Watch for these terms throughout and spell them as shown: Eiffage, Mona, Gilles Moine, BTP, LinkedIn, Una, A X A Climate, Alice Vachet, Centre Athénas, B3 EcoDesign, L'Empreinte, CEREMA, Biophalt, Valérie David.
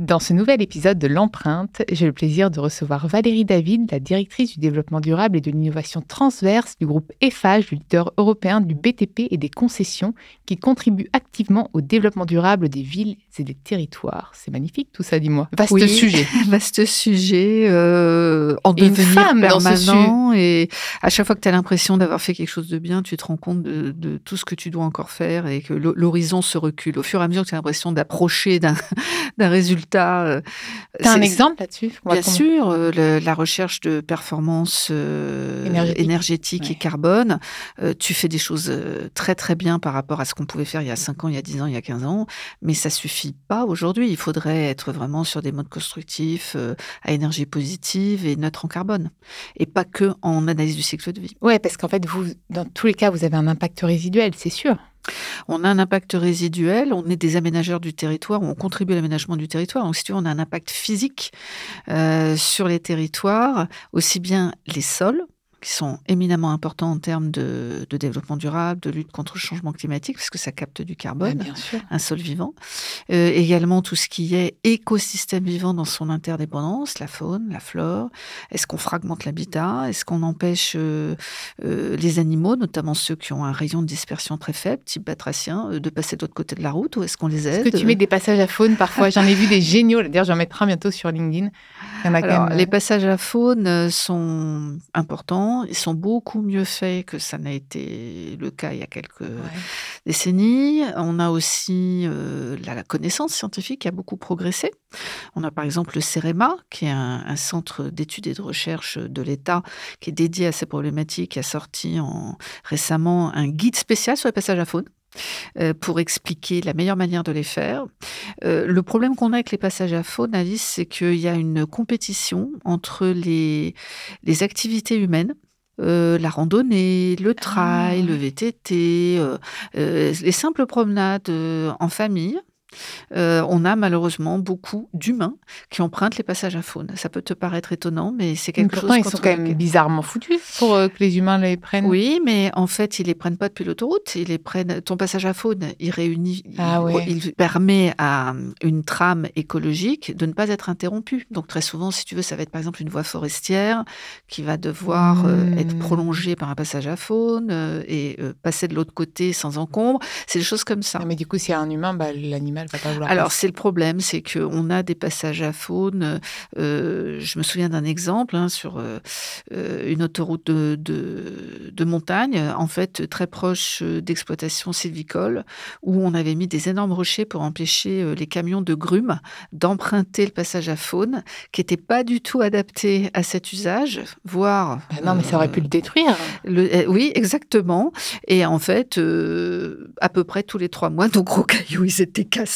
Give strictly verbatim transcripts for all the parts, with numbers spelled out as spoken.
Dans ce nouvel épisode de L'Empreinte, j'ai le plaisir de recevoir Valérie David, la directrice du développement durable et de l'innovation transverse du groupe Eiffage, le leader européen du B T P et des concessions, qui contribue activement au développement durable des villes et des territoires. C'est magnifique tout ça, dis-moi. Vaste oui, sujet. Vaste sujet, euh, en et devenir permanent. Et à chaque fois que tu as l'impression d'avoir fait quelque chose de bien, tu te rends compte de, de tout ce que tu dois encore faire et que l'horizon se recule. Au fur et à mesure que tu as l'impression d'approcher d'un, d'un résultat, T'as un exemple là-dessus? Bien sûr, euh, le, la recherche de performance euh, énergétique, énergétique ouais. et carbone. Euh, tu fais des choses très très bien par rapport à ce qu'on pouvait faire il y a cinq ans, il y a dix ans, il y a quinze ans, mais ça ne suffit pas aujourd'hui. Il faudrait être vraiment sur des modes constructifs, euh, à énergie positive et neutre en carbone. Et pas que en analyse du cycle de vie. Oui, parce qu'en fait, vous, dans tous les cas, vous avez un impact résiduel, c'est sûr. On a un impact résiduel, on est des aménageurs du territoire, on contribue à l'aménagement du territoire. Donc, si tu veux, on a un impact physique euh, sur les territoires, aussi bien les sols, qui sont éminemment importants en termes de, de développement durable, de lutte contre le changement climatique, parce que ça capte du carbone, bien sûr, un sol vivant. Euh, également, tout ce qui est écosystème vivant dans son interdépendance, la faune, la flore. Est-ce qu'on fragmente l'habitat? Est-ce qu'on empêche euh, euh, les animaux, notamment ceux qui ont un rayon de dispersion très faible, type batracien, euh, de passer de l'autre côté de la route? Ou est-ce qu'on les aide? Est-ce que tu mets des passages à faune parfois? J'en ai vu des géniaux. D'ailleurs, j'en mettrai un bientôt sur LinkedIn. Il y en a. Alors, quand même... Les passages à faune sont importants. Ils sont beaucoup mieux faits que ça n'a été le cas il y a quelques ouais. décennies. On a aussi euh, la, la connaissance scientifique qui a beaucoup progressé. On a par exemple le CEREMA, qui est un, un centre d'études et de recherche de l'État qui est dédié à ces problématiques, qui a sorti en, récemment un guide spécial sur les passages à faune euh, pour expliquer la meilleure manière de les faire. Euh, le problème qu'on a avec les passages à faune, Alice, c'est qu'il y a une compétition entre les, les activités humaines. Euh, la randonnée, le trail, ah. le V T T, euh, euh, les simples promenades euh, en famille. Euh, on a malheureusement beaucoup d'humains qui empruntent les passages à faune. Ça peut te paraître étonnant, mais c'est quelque mais pourtant, chose... Pourtant, ils sont quand même bizarrement foutus pour euh, que les humains les prennent. Oui, mais en fait, ils ne les prennent pas depuis l'autoroute. Ils les prennent... Ton passage à faune, il réunit... Ah, il, ouais. il permet à une trame écologique de ne pas être interrompue. Donc, très souvent, si tu veux, ça va être par exemple une voie forestière qui va devoir mmh. euh, être prolongée par un passage à faune euh, et euh, passer de l'autre côté sans encombre. C'est des choses comme ça. Ah, mais du coup, s'il y a un humain, bah, l'animal... Alors, passer. C'est le problème, c'est qu'on a des passages à faune. Euh, je me souviens d'un exemple hein, sur euh, une autoroute de, de, de montagne, en fait, très proche d'exploitations sylvicoles, où on avait mis des énormes rochers pour empêcher les camions de grumes d'emprunter le passage à faune, qui n'était pas du tout adapté à cet usage, voire... Ben non, mais ça aurait euh, pu le détruire. Le, euh, oui, exactement. Et en fait, euh, à peu près tous les trois mois, nos gros cailloux, ils étaient cassés.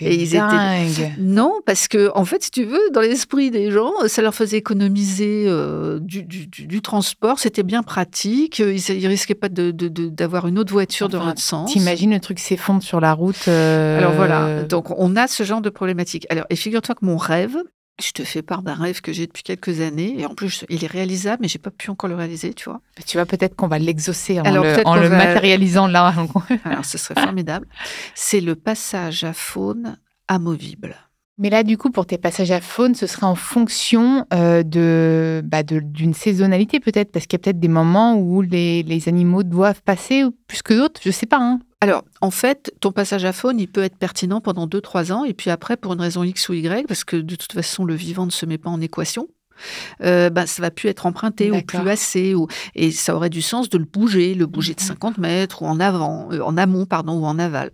Et ils étaient... Non, parce que, en fait, si tu veux, dans l'esprit des gens, ça leur faisait économiser euh, du, du, du transport, c'était bien pratique, ils ne risquaient pas de, de, de, d'avoir une autre voiture enfin, dans l'autre sens. T'imagines, le truc s'effondre sur la route. Euh... Alors voilà, donc on a ce genre de problématique. Alors, et figure-toi que mon rêve, je te fais part d'un rêve que j'ai depuis quelques années. Et en plus, il est réalisable, mais je n'ai pas pu encore le réaliser, tu vois. Mais tu vois, peut-être qu'on va l'exaucer en Alors, le, en le va... matérialisant là. Alors, ce serait formidable. C'est le passage à faune amovible. Mais là, du coup, pour tes passages à faune, ce serait en fonction euh, de, bah, de, d'une saisonnalité, peut-être. Parce qu'il y a peut-être des moments où les, les animaux doivent passer plus que d'autres. Je ne sais pas, hein. Alors, en fait, ton passage à faune, il peut être pertinent pendant deux trois ans, et puis après, pour une raison X ou Y, parce que de toute façon, le vivant ne se met pas en équation, euh, ben, ça ne va plus être emprunté D'accord. ou plus assez. Ou... Et ça aurait du sens de le bouger, le bouger de cinquante mètres, ou en, avant, euh, en amont, pardon, ou en aval.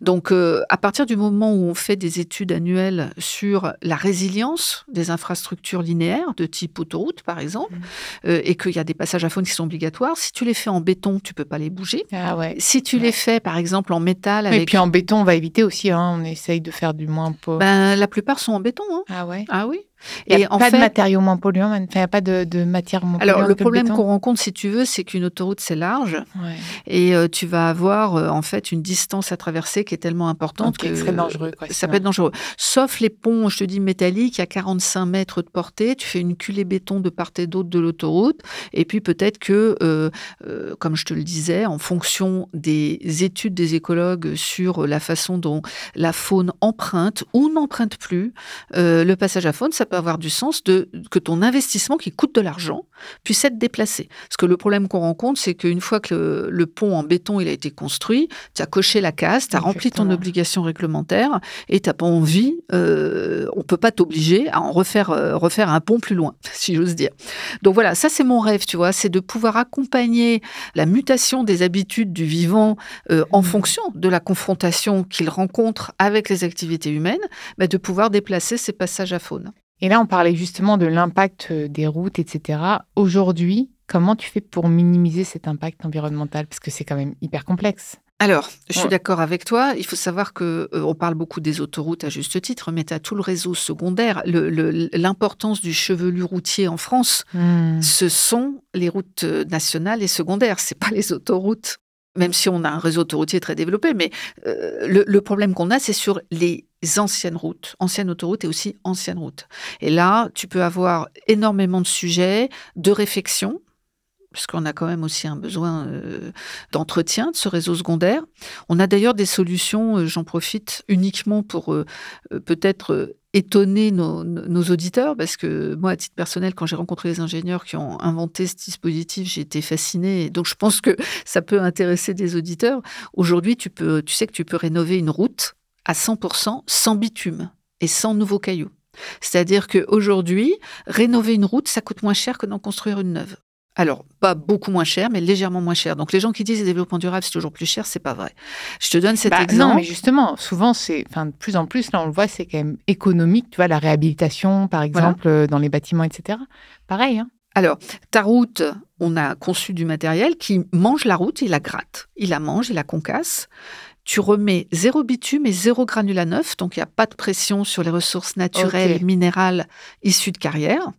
Donc, euh, à partir du moment où on fait des études annuelles sur la résilience des infrastructures linéaires, de type autoroute, par exemple, mmh. euh, et qu'il y a des passages à faune qui sont obligatoires, si tu les fais en béton, tu ne peux pas les bouger. Ah ouais. Si tu ouais. les fais, par exemple, en métal... Avec... Et puis en béton, on va éviter aussi, hein, on essaye de faire du moins... Pour... Ben, la plupart sont en béton. Hein. Ah ouais. Ah oui. Il n'y a, en fait, a pas de matériaux moins polluants, il n'y a pas de matière moins polluante. Alors, le problème le qu'on rencontre, si tu veux, c'est qu'une autoroute, c'est large. Ouais. Et euh, tu vas avoir, euh, en fait, une distance à traverser qui est tellement importante donc, que c'est dangereux, quoi, ça peut être dangereux. Sauf les ponts, je te dis, métalliques, à quarante-cinq mètres de portée. Tu fais une culée béton de part et d'autre de l'autoroute. Et puis, peut-être que, euh, euh, comme je te le disais, en fonction des études des écologues sur la façon dont la faune emprunte ou n'emprunte plus, euh, le passage à faune, ça peut avoir du sens de, que ton investissement qui coûte de l'argent puisse être déplacé. Parce que le problème qu'on rencontre, c'est qu'une fois que le, le pont en béton il a été construit, tu as coché la case, tu as rempli ton obligation réglementaire et tu n'as pas envie, euh, on ne peut pas t'obliger à en refaire, euh, refaire un pont plus loin, si j'ose dire. Donc voilà, ça c'est mon rêve, tu vois, c'est de pouvoir accompagner la mutation des habitudes du vivant euh, en mmh. fonction de la confrontation qu'il rencontre avec les activités humaines, bah, de pouvoir déplacer ces passages à faune. Et là, on parlait justement de l'impact des routes, et cetera. Aujourd'hui, comment tu fais pour minimiser cet impact environnemental ? Parce que c'est quand même hyper complexe. Alors, je suis d'accord avec toi. Il faut savoir que euh, on parle beaucoup des autoroutes à juste titre, mais tu as tout le réseau secondaire. Le, le, l'importance du chevelu routier en France, mmh. ce sont les routes nationales et secondaires. C'est pas les autoroutes, même si on a un réseau autoroutier très développé. Mais euh, le, le problème qu'on a, c'est sur les anciennes routes, anciennes autoroutes et aussi anciennes routes. Et là, tu peux avoir énormément de sujets, de réflexion, parce qu'on a quand même aussi un besoin euh, d'entretien de ce réseau secondaire. On a d'ailleurs des solutions, euh, j'en profite uniquement pour euh, euh, peut-être... Euh, étonner nos, nos auditeurs, parce que moi, à titre personnel, quand j'ai rencontré les ingénieurs qui ont inventé ce dispositif, j'ai été fascinée. Et donc, je pense que ça peut intéresser des auditeurs. Aujourd'hui, tu peux, tu sais que tu peux rénover une route à cent pour cent sans bitume et sans nouveaux cailloux. C'est-à-dire qu'aujourd'hui, rénover une route, ça coûte moins cher que d'en construire une neuve. Alors, pas beaucoup moins cher, mais légèrement moins cher. Donc, les gens qui disent le développement durable, c'est toujours plus cher, c'est pas vrai. Je te donne cet bah, exemple. Non, mais justement, souvent, c'est, enfin, de plus en plus, là, on le voit, c'est quand même économique. Tu vois, la réhabilitation, par exemple, voilà. dans les bâtiments, et cetera. Pareil, hein. Alors, ta route, on a conçu du matériel qui mange la route, il la gratte, il la mange, il la concasse. Tu remets zéro bitume et zéro granulat neuf, donc il n'y a pas de pression sur les ressources naturelles, okay. minérales issues de carrière.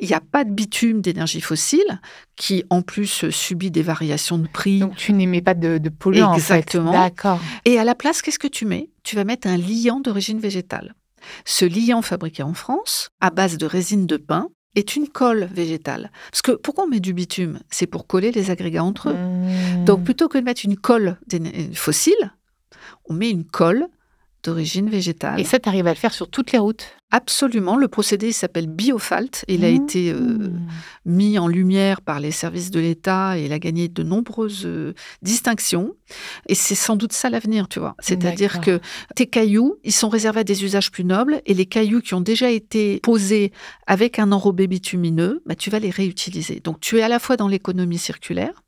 Il n'y a pas de bitume d'énergie fossile qui, en plus, subit des variations de prix. Donc, tu n'émets pas de, de polluants, en fait. Exactement. D'accord. Et à la place, qu'est-ce que tu mets ? Tu vas mettre un liant d'origine végétale. Ce liant fabriqué en France, à base de résine de pin, est une colle végétale. Parce que pourquoi on met du bitume ? C'est pour coller les agrégats entre eux. Mmh. Donc, plutôt que de mettre une colle fossile, on met une colle d'origine végétale. Et ça, tu arrives à le faire sur toutes les routes ? Absolument. Le procédé il s'appelle Biophalt. Il mmh. a été euh, mis en lumière par les services de l'État et il a gagné de nombreuses euh, distinctions. Et c'est sans doute ça l'avenir, tu vois. C'est-à-dire que tes cailloux, ils sont réservés à des usages plus nobles et les cailloux qui ont déjà été posés avec un enrobé bitumineux, bah, tu vas les réutiliser. Donc, tu es à la fois dans l'économie circulaire,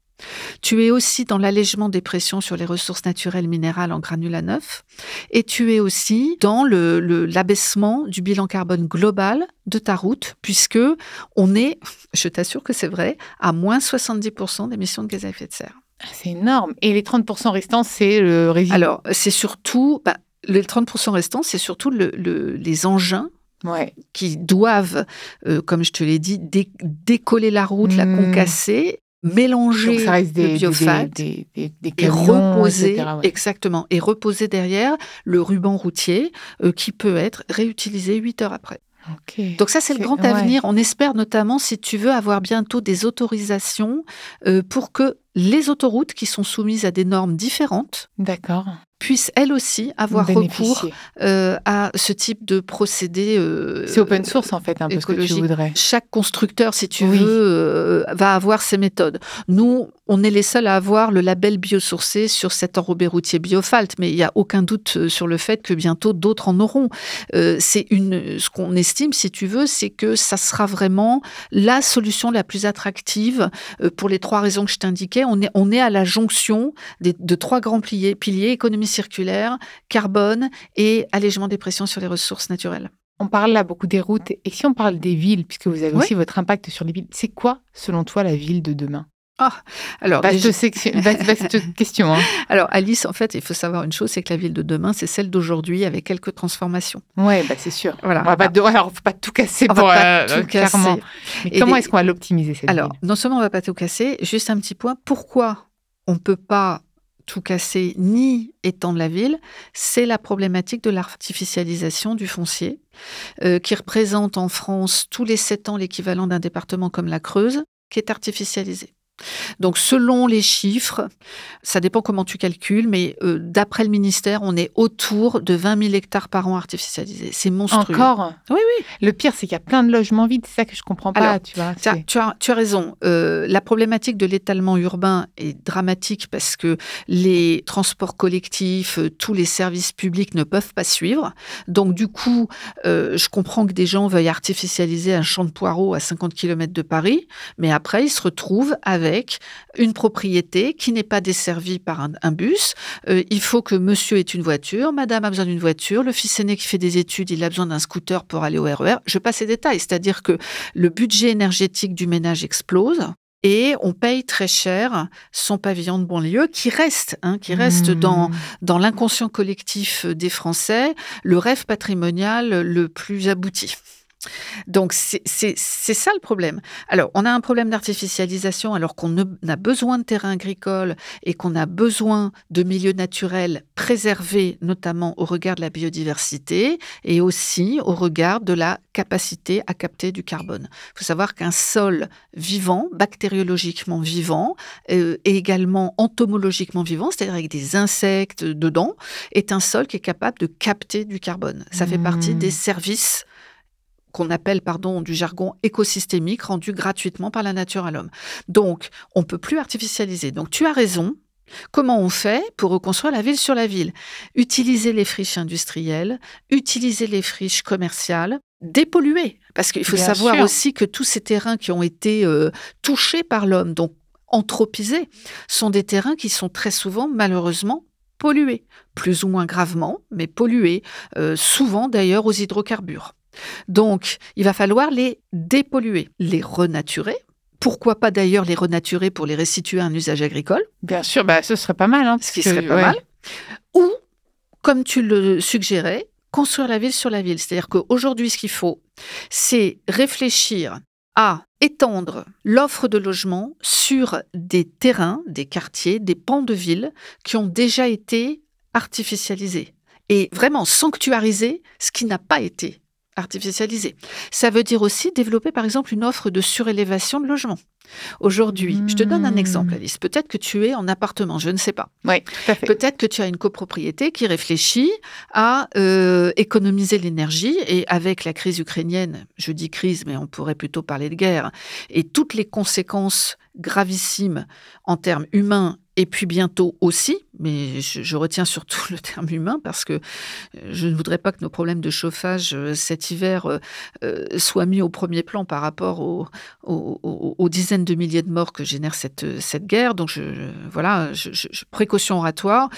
tu es aussi dans l'allègement des pressions sur les ressources naturelles minérales en granulat neuf et tu es aussi dans le, le, l'abaissement du bilan carbone global de ta route puisque on est, je t'assure que c'est vrai, à moins soixante-dix pour cent d'émissions de gaz à effet de serre. C'est énorme. Et les trente pour cent restants, c'est le résidu ? Alors, c'est surtout... Bah, les trente pour cent restants, c'est surtout le, le, les engins ouais. qui doivent, euh, comme je te l'ai dit, dé- décoller la route, mmh. la concasser... mélanger le Biophalt des, des, des, des et reposer et cetera, ouais. exactement et reposer derrière le ruban routier euh, qui peut être réutilisé huit heures après. Okay. Donc ça c'est, c'est le grand ouais. avenir. On espère notamment, si tu veux, avoir bientôt des autorisations euh, pour que les autoroutes qui sont soumises à des normes différentes. D'accord. puissent elles aussi avoir bénéficier. recours euh, à ce type de procédé euh, C'est open source en fait, un peu ce que tu voudrais. Chaque constructeur, si tu oui. veux, euh, va avoir ses méthodes. Nous, on est les seuls à avoir le label biosourcé sur cet enrobé routier Biophalt, mais il n'y a aucun doute sur le fait que bientôt d'autres en auront. Euh, c'est une, ce qu'on estime, si tu veux, c'est que ça sera vraiment la solution la plus attractive euh, pour les trois raisons que je t'indiquais. On est, on est à la jonction des, de trois grands piliers, piliers économie circulaire, carbone et allègement des pressions sur les ressources naturelles. On parle là beaucoup des routes. Et si on parle des villes, puisque vous avez oui. aussi votre impact sur les villes, c'est quoi, selon toi, la ville de demain ? Ah, alors, vaste, déjà... section, vaste, vaste question. Hein. Alors, Alice, en fait, il faut savoir une chose, c'est que la ville de demain, c'est celle d'aujourd'hui avec quelques transformations. Oui, bah, c'est sûr. Voilà. On ne va, ah. va pas tout casser on pour... Va pas euh, tout casser. Clairement. Mais Et comment des... est-ce qu'on va l'optimiser, cette alors, ville non seulement on ne va pas tout casser, juste un petit point, pourquoi on ne peut pas tout casser ni étendre la ville, c'est la problématique de l'artificialisation du foncier, euh, qui représente en France tous les sept ans l'équivalent d'un département comme la Creuse, qui est artificialisé. Donc, selon les chiffres, ça dépend comment tu calcules, mais euh, d'après le ministère, on est autour de vingt mille hectares par an artificialisés. C'est monstrueux. Encore ? Oui, oui. Le pire, c'est qu'il y a plein de logements vides. C'est ça que je ne comprends pas. Alors, tu vois, ça, tu as, tu as raison. Euh, la problématique de l'étalement urbain est dramatique parce que les transports collectifs, euh, tous les services publics ne peuvent pas suivre. Donc, du coup, euh, je comprends que des gens veuillent artificialiser un champ de poireaux à cinquante kilomètres de Paris, mais après, ils se retrouvent avec avec une propriété qui n'est pas desservie par un, un bus. Euh, il faut que monsieur ait une voiture, madame a besoin d'une voiture, le fils aîné qui fait des études, il a besoin d'un scooter pour aller au R E R. Je passe ces détails, c'est-à-dire que le budget énergétique du ménage explose et on paye très cher son pavillon de banlieue qui reste, hein, qui reste mmh. dans, dans l'inconscient collectif des Français, le rêve patrimonial le plus abouti. Donc, c'est, c'est, c'est ça le problème. Alors, on a un problème d'artificialisation alors qu'on ne, a besoin de terrains agricoles et qu'on a besoin de milieux naturels préservés, notamment au regard de la biodiversité et aussi au regard de la capacité à capter du carbone. Il faut savoir qu'un sol vivant, bactériologiquement vivant euh, et également entomologiquement vivant, c'est-à-dire avec des insectes dedans, est un sol qui est capable de capter du carbone. Ça fait mmh. partie des services qu'on appelle, pardon, du jargon écosystémique, rendu gratuitement par la nature à l'homme. Donc, on ne peut plus artificialiser. Donc, tu as raison. Comment on fait pour reconstruire la ville sur la ville ? Utiliser les friches industrielles, utiliser les friches commerciales, dépolluer. Parce qu'il faut Bien savoir sûr. aussi que tous ces terrains qui ont été euh, touchés par l'homme, donc anthropisés, sont des terrains qui sont très souvent, malheureusement, pollués. Plus ou moins gravement, mais pollués. Euh, souvent, d'ailleurs, aux hydrocarbures. Donc, il va falloir les dépolluer, les renaturer. Pourquoi pas d'ailleurs les renaturer pour les restituer à un usage agricole ? Bien sûr, bah, ce serait pas mal. Hein, ce qui serait pas ouais. mal. Ou, comme tu le suggérais, construire la ville sur la ville. C'est-à-dire qu'aujourd'hui, ce qu'il faut, c'est réfléchir à étendre l'offre de logement sur des terrains, des quartiers, des pans de ville qui ont déjà été artificialisés. Et vraiment sanctuariser ce qui n'a pas été artificialisé. Ça veut dire aussi développer, par exemple, une offre de surélévation de logement. Aujourd'hui, mmh. je te donne un exemple, Alice. Peut-être que tu es en appartement, je ne sais pas. Oui, tout à fait. Peut-être que tu as une copropriété qui réfléchit à euh, économiser l'énergie. Et avec la crise ukrainienne, je dis crise, mais on pourrait plutôt parler de guerre, et toutes les conséquences gravissimes en termes humains et puis bientôt aussi, mais je, je retiens surtout le terme humain parce que je ne voudrais pas que nos problèmes de chauffage cet hiver euh, soient mis au premier plan par rapport aux, aux, aux, aux dizaines de milliers de morts que génère cette, cette guerre. Donc, je, je, voilà, je, je, précaution oratoire.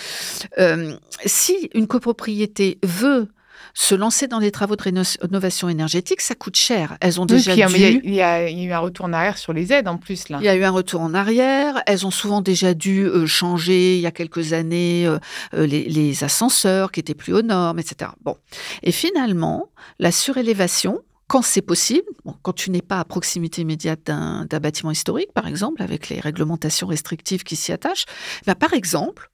Euh, si une copropriété veut se lancer dans des travaux de rénovation énergétique, ça coûte cher. Elles ont déjà oui, dû... Il y, y, y a eu un retour en arrière sur les aides, en plus, là. Il y a eu un retour en arrière. Elles ont souvent déjà dû euh, changer, il y a quelques années, euh, les, les ascenseurs qui étaient plus aux normes, et cetera. Bon. Et finalement, la surélévation, quand c'est possible, bon, quand tu n'es pas à proximité immédiate d'un, d'un bâtiment historique, par exemple, avec les réglementations restrictives qui s'y attachent, ben, par exemple,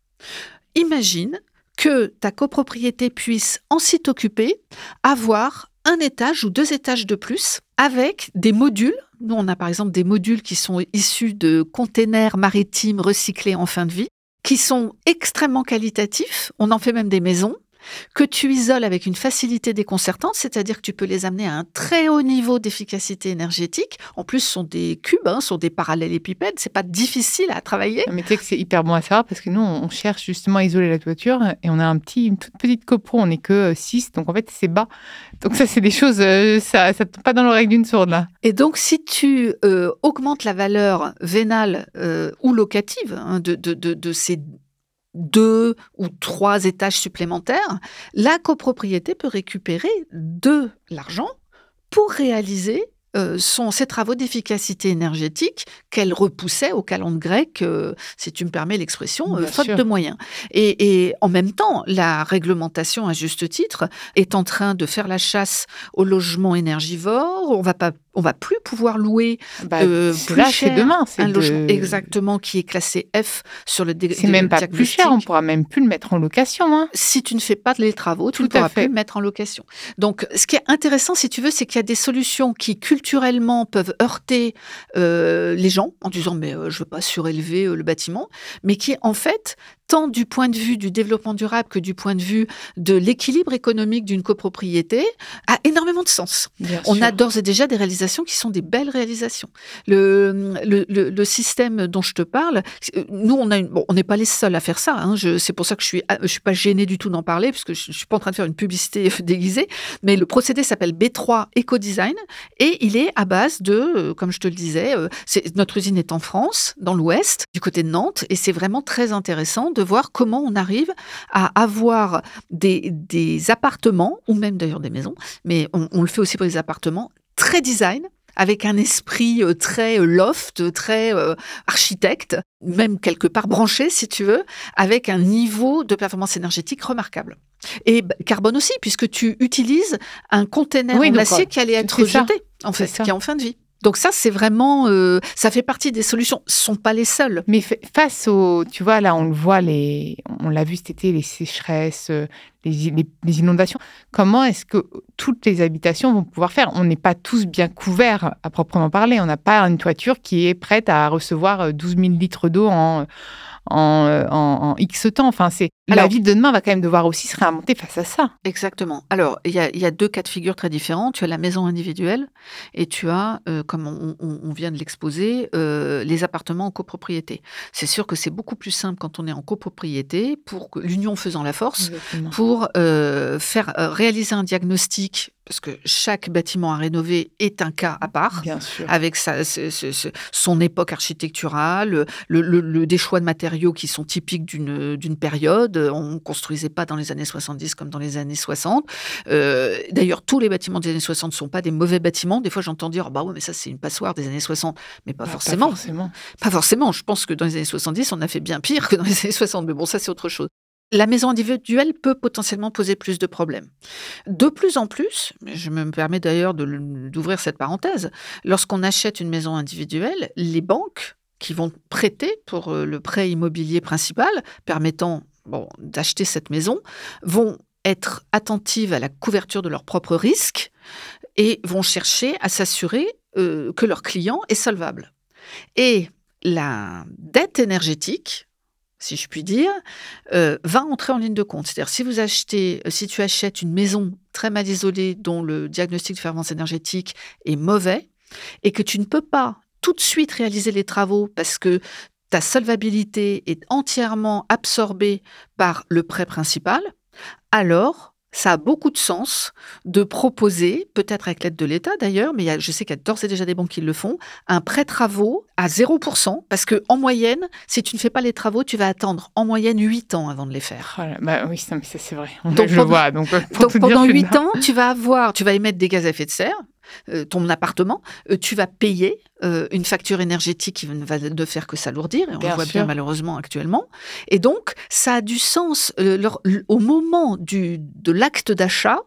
imagine que ta copropriété puisse, en site occupé, avoir un étage ou deux étages de plus avec des modules. Nous, on a par exemple des modules qui sont issus de containers maritimes recyclés en fin de vie, qui sont extrêmement qualitatifs. On en fait même des maisons que tu isoles avec une facilité déconcertante, c'est-à-dire que tu peux les amener à un très haut niveau d'efficacité énergétique. En plus, ce sont des cubes, hein, ce sont des parallélépipèdes, c'est pas difficile à travailler. Mais tu sais que c'est hyper bon à savoir parce que nous, on cherche justement à isoler la toiture et on a un petit, une toute petite copro, on n'est que six, donc en fait, c'est bas. Donc ça, c'est des choses, ça ne tombe pas dans l'oreille d'une sourde, là. Et donc, si tu euh, augmentes la valeur vénale euh, ou locative hein, de, de, de, de ces deux ou trois étages supplémentaires, la copropriété peut récupérer de l'argent pour réaliser euh, sont ces travaux d'efficacité énergétique qu'elle repoussait aux calendes grecques, euh, si tu me permets l'expression, euh, faute sûr. de moyens. Et, et en même temps, la réglementation, à juste titre, est en train de faire la chasse aux logements énergivores. On va pas On ne va plus pouvoir louer bah, euh, plus là, cher c'est demain, c'est un de... logement exactement qui est classé F sur le diagnostic. C'est dé- même pas plus cher, on ne pourra même plus le mettre en location. Hein. Si tu ne fais pas les travaux, tu ne pourras fait. plus le mettre en location. Donc, ce qui est intéressant, si tu veux, c'est qu'il y a des solutions qui, culturellement, peuvent heurter euh, les gens en disant « mais euh, je ne veux pas surélever euh, le bâtiment », mais qui, en fait, tant du point de vue du développement durable que du point de vue de l'équilibre économique d'une copropriété, a énormément de sens. Bien on sûr. a d'ores et déjà des réalisations qui sont des belles réalisations. Le, le, le, le système dont je te parle, nous, on a une, bon, on n'est pas les seuls à faire ça. Hein, je, c'est pour ça que je ne suis, je suis pas gênée du tout d'en parler, puisque je ne suis pas en train de faire une publicité déguisée. Mais le procédé s'appelle B trois EcoDesign et il est à base de, comme je te le disais, c'est, notre usine est en France, dans l'Ouest, du côté de Nantes, et c'est vraiment très intéressant de voir comment on arrive à avoir des, des appartements, ou même d'ailleurs des maisons, mais on, on le fait aussi pour les appartements, très design, avec un esprit très loft, très architecte, même quelque part branché, si tu veux, avec un niveau de performance énergétique remarquable. Et carbone aussi, puisque tu utilises un conteneur oui, en acier qui allait être jeté, en fait, qui est en fin de vie. Donc ça, c'est vraiment, euh, ça fait partie des solutions. Ce ne sont pas les seules. Mais f- face au, tu vois, là, on le voit, les, on l'a vu cet été, les sécheresses, euh, les, les, les inondations. Comment est-ce que toutes les habitations vont pouvoir faire ? On n'est pas tous bien couverts à proprement parler. On n'a pas une toiture qui est prête à recevoir douze mille litres d'eau en... En, en, en X temps. Enfin, c'est... Alors, la vie de demain va quand même devoir aussi se réinventer face à ça. Exactement. Alors, il y a, y a deux cas de figure très différents. Tu as la maison individuelle et tu as, euh, comme on, on, on vient de l'exposer, euh, les appartements en copropriété. C'est sûr que c'est beaucoup plus simple quand on est en copropriété, pour que, l'union faisant la force, Exactement. pour euh, faire euh, réaliser un diagnostic, parce que chaque bâtiment à rénover est un cas à part, Bien sûr. avec sa, ce, ce, son époque architecturale, le, le, le, des choix de matériaux qui sont typiques d'une, d'une période. On ne construisait pas dans les années soixante-dix comme dans les années soixante. Euh, d'ailleurs, tous les bâtiments des années soixante ne sont pas des mauvais bâtiments. Des fois, j'entends dire oh, « bah oui, mais ça, c'est une passoire des années soixante ». Mais pas, ah, forcément. pas forcément. Pas forcément. Je pense que dans les années soixante-dix, on a fait bien pire que dans les années soixante. Mais bon, ça, c'est autre chose. La maison individuelle peut potentiellement poser plus de problèmes. De plus en plus, je me permets d'ailleurs de, d'ouvrir cette parenthèse, lorsqu'on achète une maison individuelle, les banques qui vont prêter pour le prêt immobilier principal, permettant bon, d'acheter cette maison, vont être attentives à la couverture de leurs propres risques et vont chercher à s'assurer euh, que leur client est solvable. Et la dette énergétique, si je puis dire, euh, va entrer en ligne de compte. C'est-à-dire, si vous achetez, si tu achètes une maison très mal isolée dont le diagnostic de performance énergétique est mauvais et que tu ne peux pas tout de suite réaliser les travaux parce que ta solvabilité est entièrement absorbée par le prêt principal, alors ça a beaucoup de sens de proposer, peut-être avec l'aide de l'État d'ailleurs, mais il y a, je sais qu'il y a d'ores et déjà des banques qui le font, un prêt travaux à zéro pour cent, parce qu'en moyenne, si tu ne fais pas les travaux, tu vas attendre en moyenne huit ans avant de les faire. Oh là, bah oui, ça, ça c'est vrai, donc, je pendant, le vois. Donc, donc pendant dire, huit ans, tu vas avoir, tu vas émettre des gaz à effet de serre, euh, ton appartement, euh, tu vas payer euh, une facture énergétique qui ne va ne faire que s'alourdir, et on bien le voit sûr. bien malheureusement actuellement. Et donc, ça a du sens, euh, leur, au moment du, de l'acte d'achat,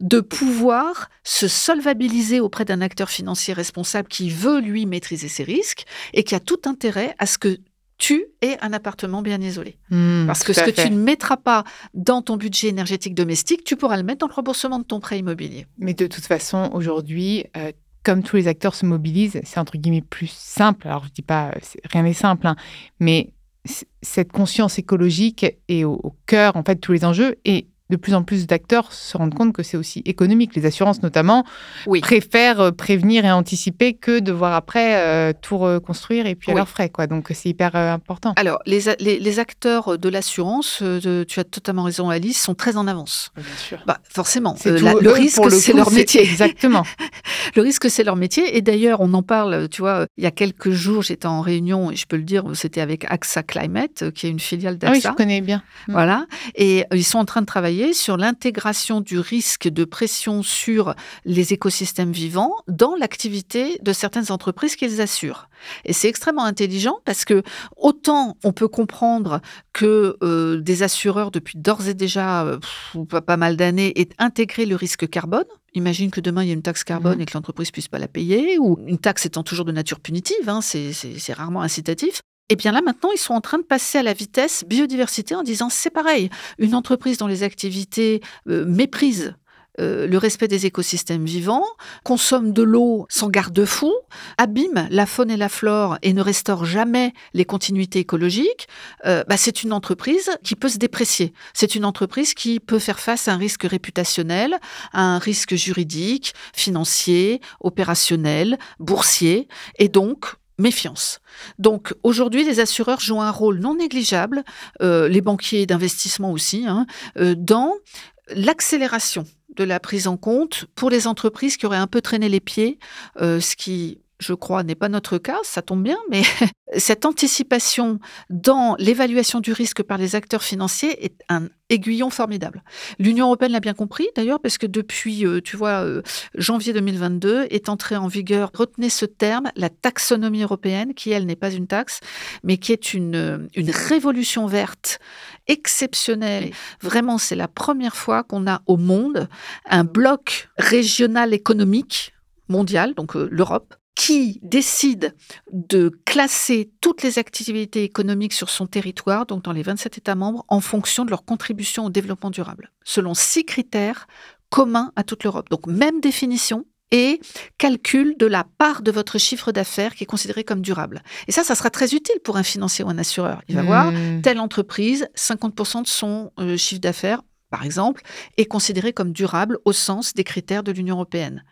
de pouvoir se solvabiliser auprès d'un acteur financier responsable qui veut, lui, maîtriser ses risques et qui a tout intérêt à ce que tu aies un appartement bien isolé. Mmh, Parce que ce que fait. tu ne mettras pas dans ton budget énergétique domestique, tu pourras le mettre dans le remboursement de ton prêt immobilier. Mais de toute façon, aujourd'hui, euh, comme tous les acteurs se mobilisent, c'est entre guillemets plus simple. Alors, je ne dis pas rien n'est simple, hein, mais c- cette conscience écologique est au, au cœur, en fait, de tous les enjeux. Et de plus en plus d'acteurs se rendent compte que c'est aussi économique. Les assurances, notamment, oui. préfèrent prévenir et anticiper que devoir après euh, tout reconstruire et puis à oui. leurs frais, quoi. Donc, c'est hyper euh, important. Alors, les, les, les acteurs de l'assurance, euh, tu as totalement raison, Alice, sont très en avance. Bien sûr. Bah, forcément. C'est euh, tout, la, le risque, le c'est coup, leur métier. C'est... Exactement. Le risque, c'est leur métier. Et d'ailleurs, on en parle, tu vois, il y a quelques jours, j'étais en réunion, et je peux le dire, c'était avec A X A Climate, qui est une filiale d'A X A. Ah oui, je connais bien. Voilà. Et ils sont en train de travailler travailler sur l'intégration du risque de pression sur les écosystèmes vivants dans l'activité de certaines entreprises qu'ils assurent. Et c'est extrêmement intelligent parce que autant on peut comprendre que euh, des assureurs depuis d'ores et déjà euh, pff, pas mal d'années aient intégré le risque carbone. Imagine que demain, il y a une taxe carbone mmh. et que l'entreprise ne puisse pas la payer, ou une taxe étant toujours de nature punitive, hein, c'est, c'est, c'est rarement incitatif. Et bien là, maintenant, ils sont en train de passer à la vitesse biodiversité en disant c'est pareil, une entreprise dont les activités euh, méprisent euh, le respect des écosystèmes vivants, consomme de l'eau sans garde-fou, abîme la faune et la flore et ne restaure jamais les continuités écologiques, euh, bah, c'est une entreprise qui peut se déprécier. C'est une entreprise qui peut faire face à un risque réputationnel, à un risque juridique, financier, opérationnel, boursier, et donc méfiance. Donc aujourd'hui, les assureurs jouent un rôle non négligeable, euh, les banquiers d'investissement aussi, hein, euh, dans l'accélération de la prise en compte pour les entreprises qui auraient un peu traîné les pieds, euh, ce qui, je crois, n'est pas notre cas, ça tombe bien, mais cette anticipation dans l'évaluation du risque par les acteurs financiers est un aiguillon formidable. L'Union européenne l'a bien compris, d'ailleurs, parce que depuis, tu vois, janvier deux mille vingt-deux est entrée en vigueur, retenez ce terme, la taxonomie européenne, qui, elle, n'est pas une taxe, mais qui est une, une révolution verte exceptionnelle. Vraiment, c'est la première fois qu'on a au monde un bloc régional économique mondial, donc euh, l'Europe, qui décide de classer toutes les activités économiques sur son territoire, donc dans les vingt-sept États membres, en fonction de leur contribution au développement durable, selon six critères communs à toute l'Europe. Donc même définition et calcul de la part de votre chiffre d'affaires qui est considéré comme durable. Et ça, ça sera très utile pour un financier ou un assureur. Il va mmh. voir, telle entreprise, cinquante pour cent de son euh, chiffre d'affaires, par exemple, est considéré comme durable au sens des critères de l'Union européenne.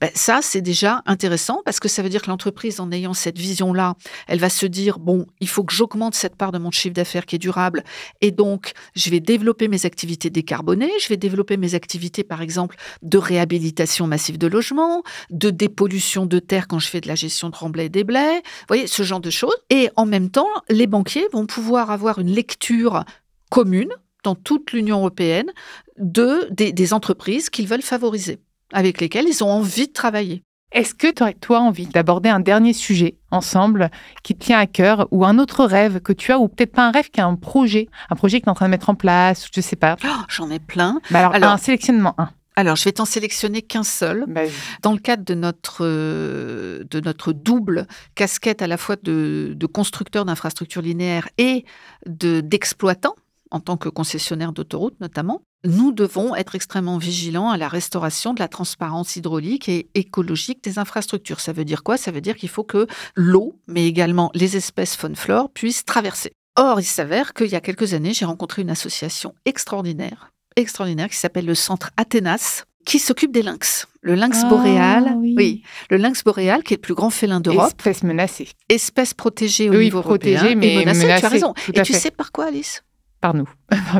Ben, ça, c'est déjà intéressant parce que ça veut dire que l'entreprise, en ayant cette vision-là, elle va se dire, bon, il faut que j'augmente cette part de mon chiffre d'affaires qui est durable et donc je vais développer mes activités décarbonées, je vais développer mes activités, par exemple, de réhabilitation massive de logements, de dépollution de terre quand je fais de la gestion de remblais et des blais, vous voyez, ce genre de choses. Et en même temps, les banquiers vont pouvoir avoir une lecture commune dans toute l'Union européenne de, des, des entreprises qu'ils veulent favoriser, avec lesquels ils ont envie de travailler. Est-ce que tu aurais, toi, envie d'aborder un dernier sujet ensemble qui te tient à cœur ou un autre rêve que tu as, ou peut-être pas un rêve, qui a un projet, un projet que tu es en train de mettre en place, je ne sais pas. Oh, j'en ai plein. Bah alors, alors un, sélectionne-moi un. Alors, je vais t'en sélectionner qu'un seul. Vas-y. Dans le cadre de notre, euh, de notre double casquette à la fois de, de constructeur d'infrastructures linéaires et de, d'exploitant, en tant que concessionnaire d'autoroutes notamment, nous devons être extrêmement vigilants à la restauration de la transparence hydraulique et écologique des infrastructures. Ça veut dire quoi ? Ça veut dire qu'il faut que l'eau, mais également les espèces faune-flore, puissent traverser. Or, il s'avère qu'il y a quelques années, j'ai rencontré une association extraordinaire, extraordinaire qui s'appelle le Centre Athénas, qui s'occupe des lynx. Le lynx ah, boréal, oui. oui, le lynx boréal qui est le plus grand félin d'Europe. Espèce menacée. Espèce protégée au oui, niveau protégée, européen. Mais et menacée, menacée, tu as raison. Et tu fait. sais par quoi, Alice ? Par nous,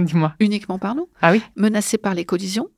dis-moi. Uniquement par nous. Ah oui. Menacés par les collisions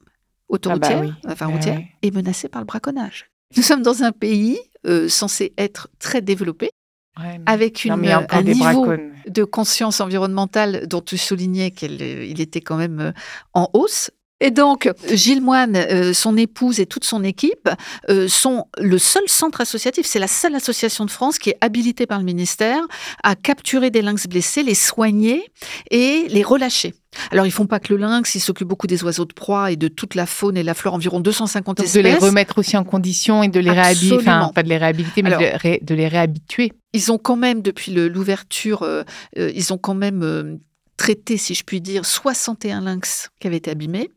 autoroutières, ah bah oui. enfin routières, oui. et menacés par le braconnage. Nous sommes dans un pays euh, censé être très développé, ouais, mais... avec une, non, mais un niveau braconnes. de conscience environnementale dont tu soulignais qu'il il était quand même en hausse. Et donc, Gilles Moine, euh, son épouse et toute son équipe euh, sont le seul centre associatif, c'est la seule association de France qui est habilitée par le ministère à capturer des lynx blessés, les soigner et les relâcher. Alors, ils ne font pas que le lynx, ils s'occupent beaucoup des oiseaux de proie et de toute la faune et la flore, environ deux cent cinquante Donc espèces. De les remettre aussi en condition et de les réhabiliter, enfin, pas de les réhabiliter, mais Alors, de, ré, de les réhabituer. Ils ont quand même, depuis le, l'ouverture, euh, euh, ils ont quand même... Euh, traité, si je puis dire, soixante et un lynx qui avaient été abîmés.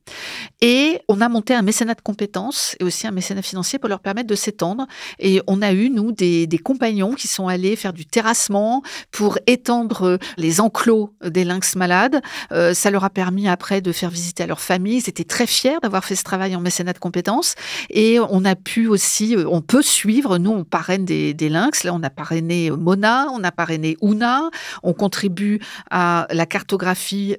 Et on a monté un mécénat de compétences et aussi un mécénat financier pour leur permettre de s'étendre. Et on a eu, nous, des, des compagnons qui sont allés faire du terrassement pour étendre les enclos des lynx malades. Euh, ça leur a permis après de faire visiter à leur famille. Ils étaient très fiers d'avoir fait ce travail en mécénat de compétences. Et on a pu aussi, on peut suivre, nous, on parraine des, des lynx. Là, on a parrainé Mona, on a parrainé Una. On contribue à la carte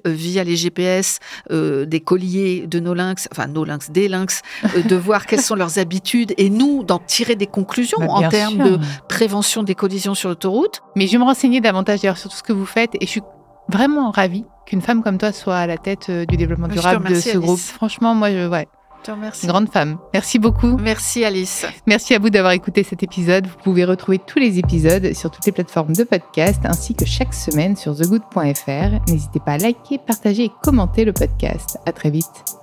via les G P S euh, des colliers de nos lynx, enfin nos lynx, des lynx, euh, de voir quelles sont leurs habitudes et nous d'en tirer des conclusions bah, en termes sûr. de prévention des collisions sur l'autoroute. Mais je vais me renseigner davantage d'ailleurs sur tout ce que vous faites et je suis vraiment ravie qu'une femme comme toi soit à la tête du développement durable de ce Alice. Groupe. Franchement, moi, je... Ouais. Je te remercie. Une grande femme. Merci beaucoup. Merci Alice. Merci à vous d'avoir écouté cet épisode. Vous pouvez retrouver tous les épisodes sur toutes les plateformes de podcast ainsi que chaque semaine sur the good point f r. N'hésitez pas à liker, partager et commenter le podcast. À très vite.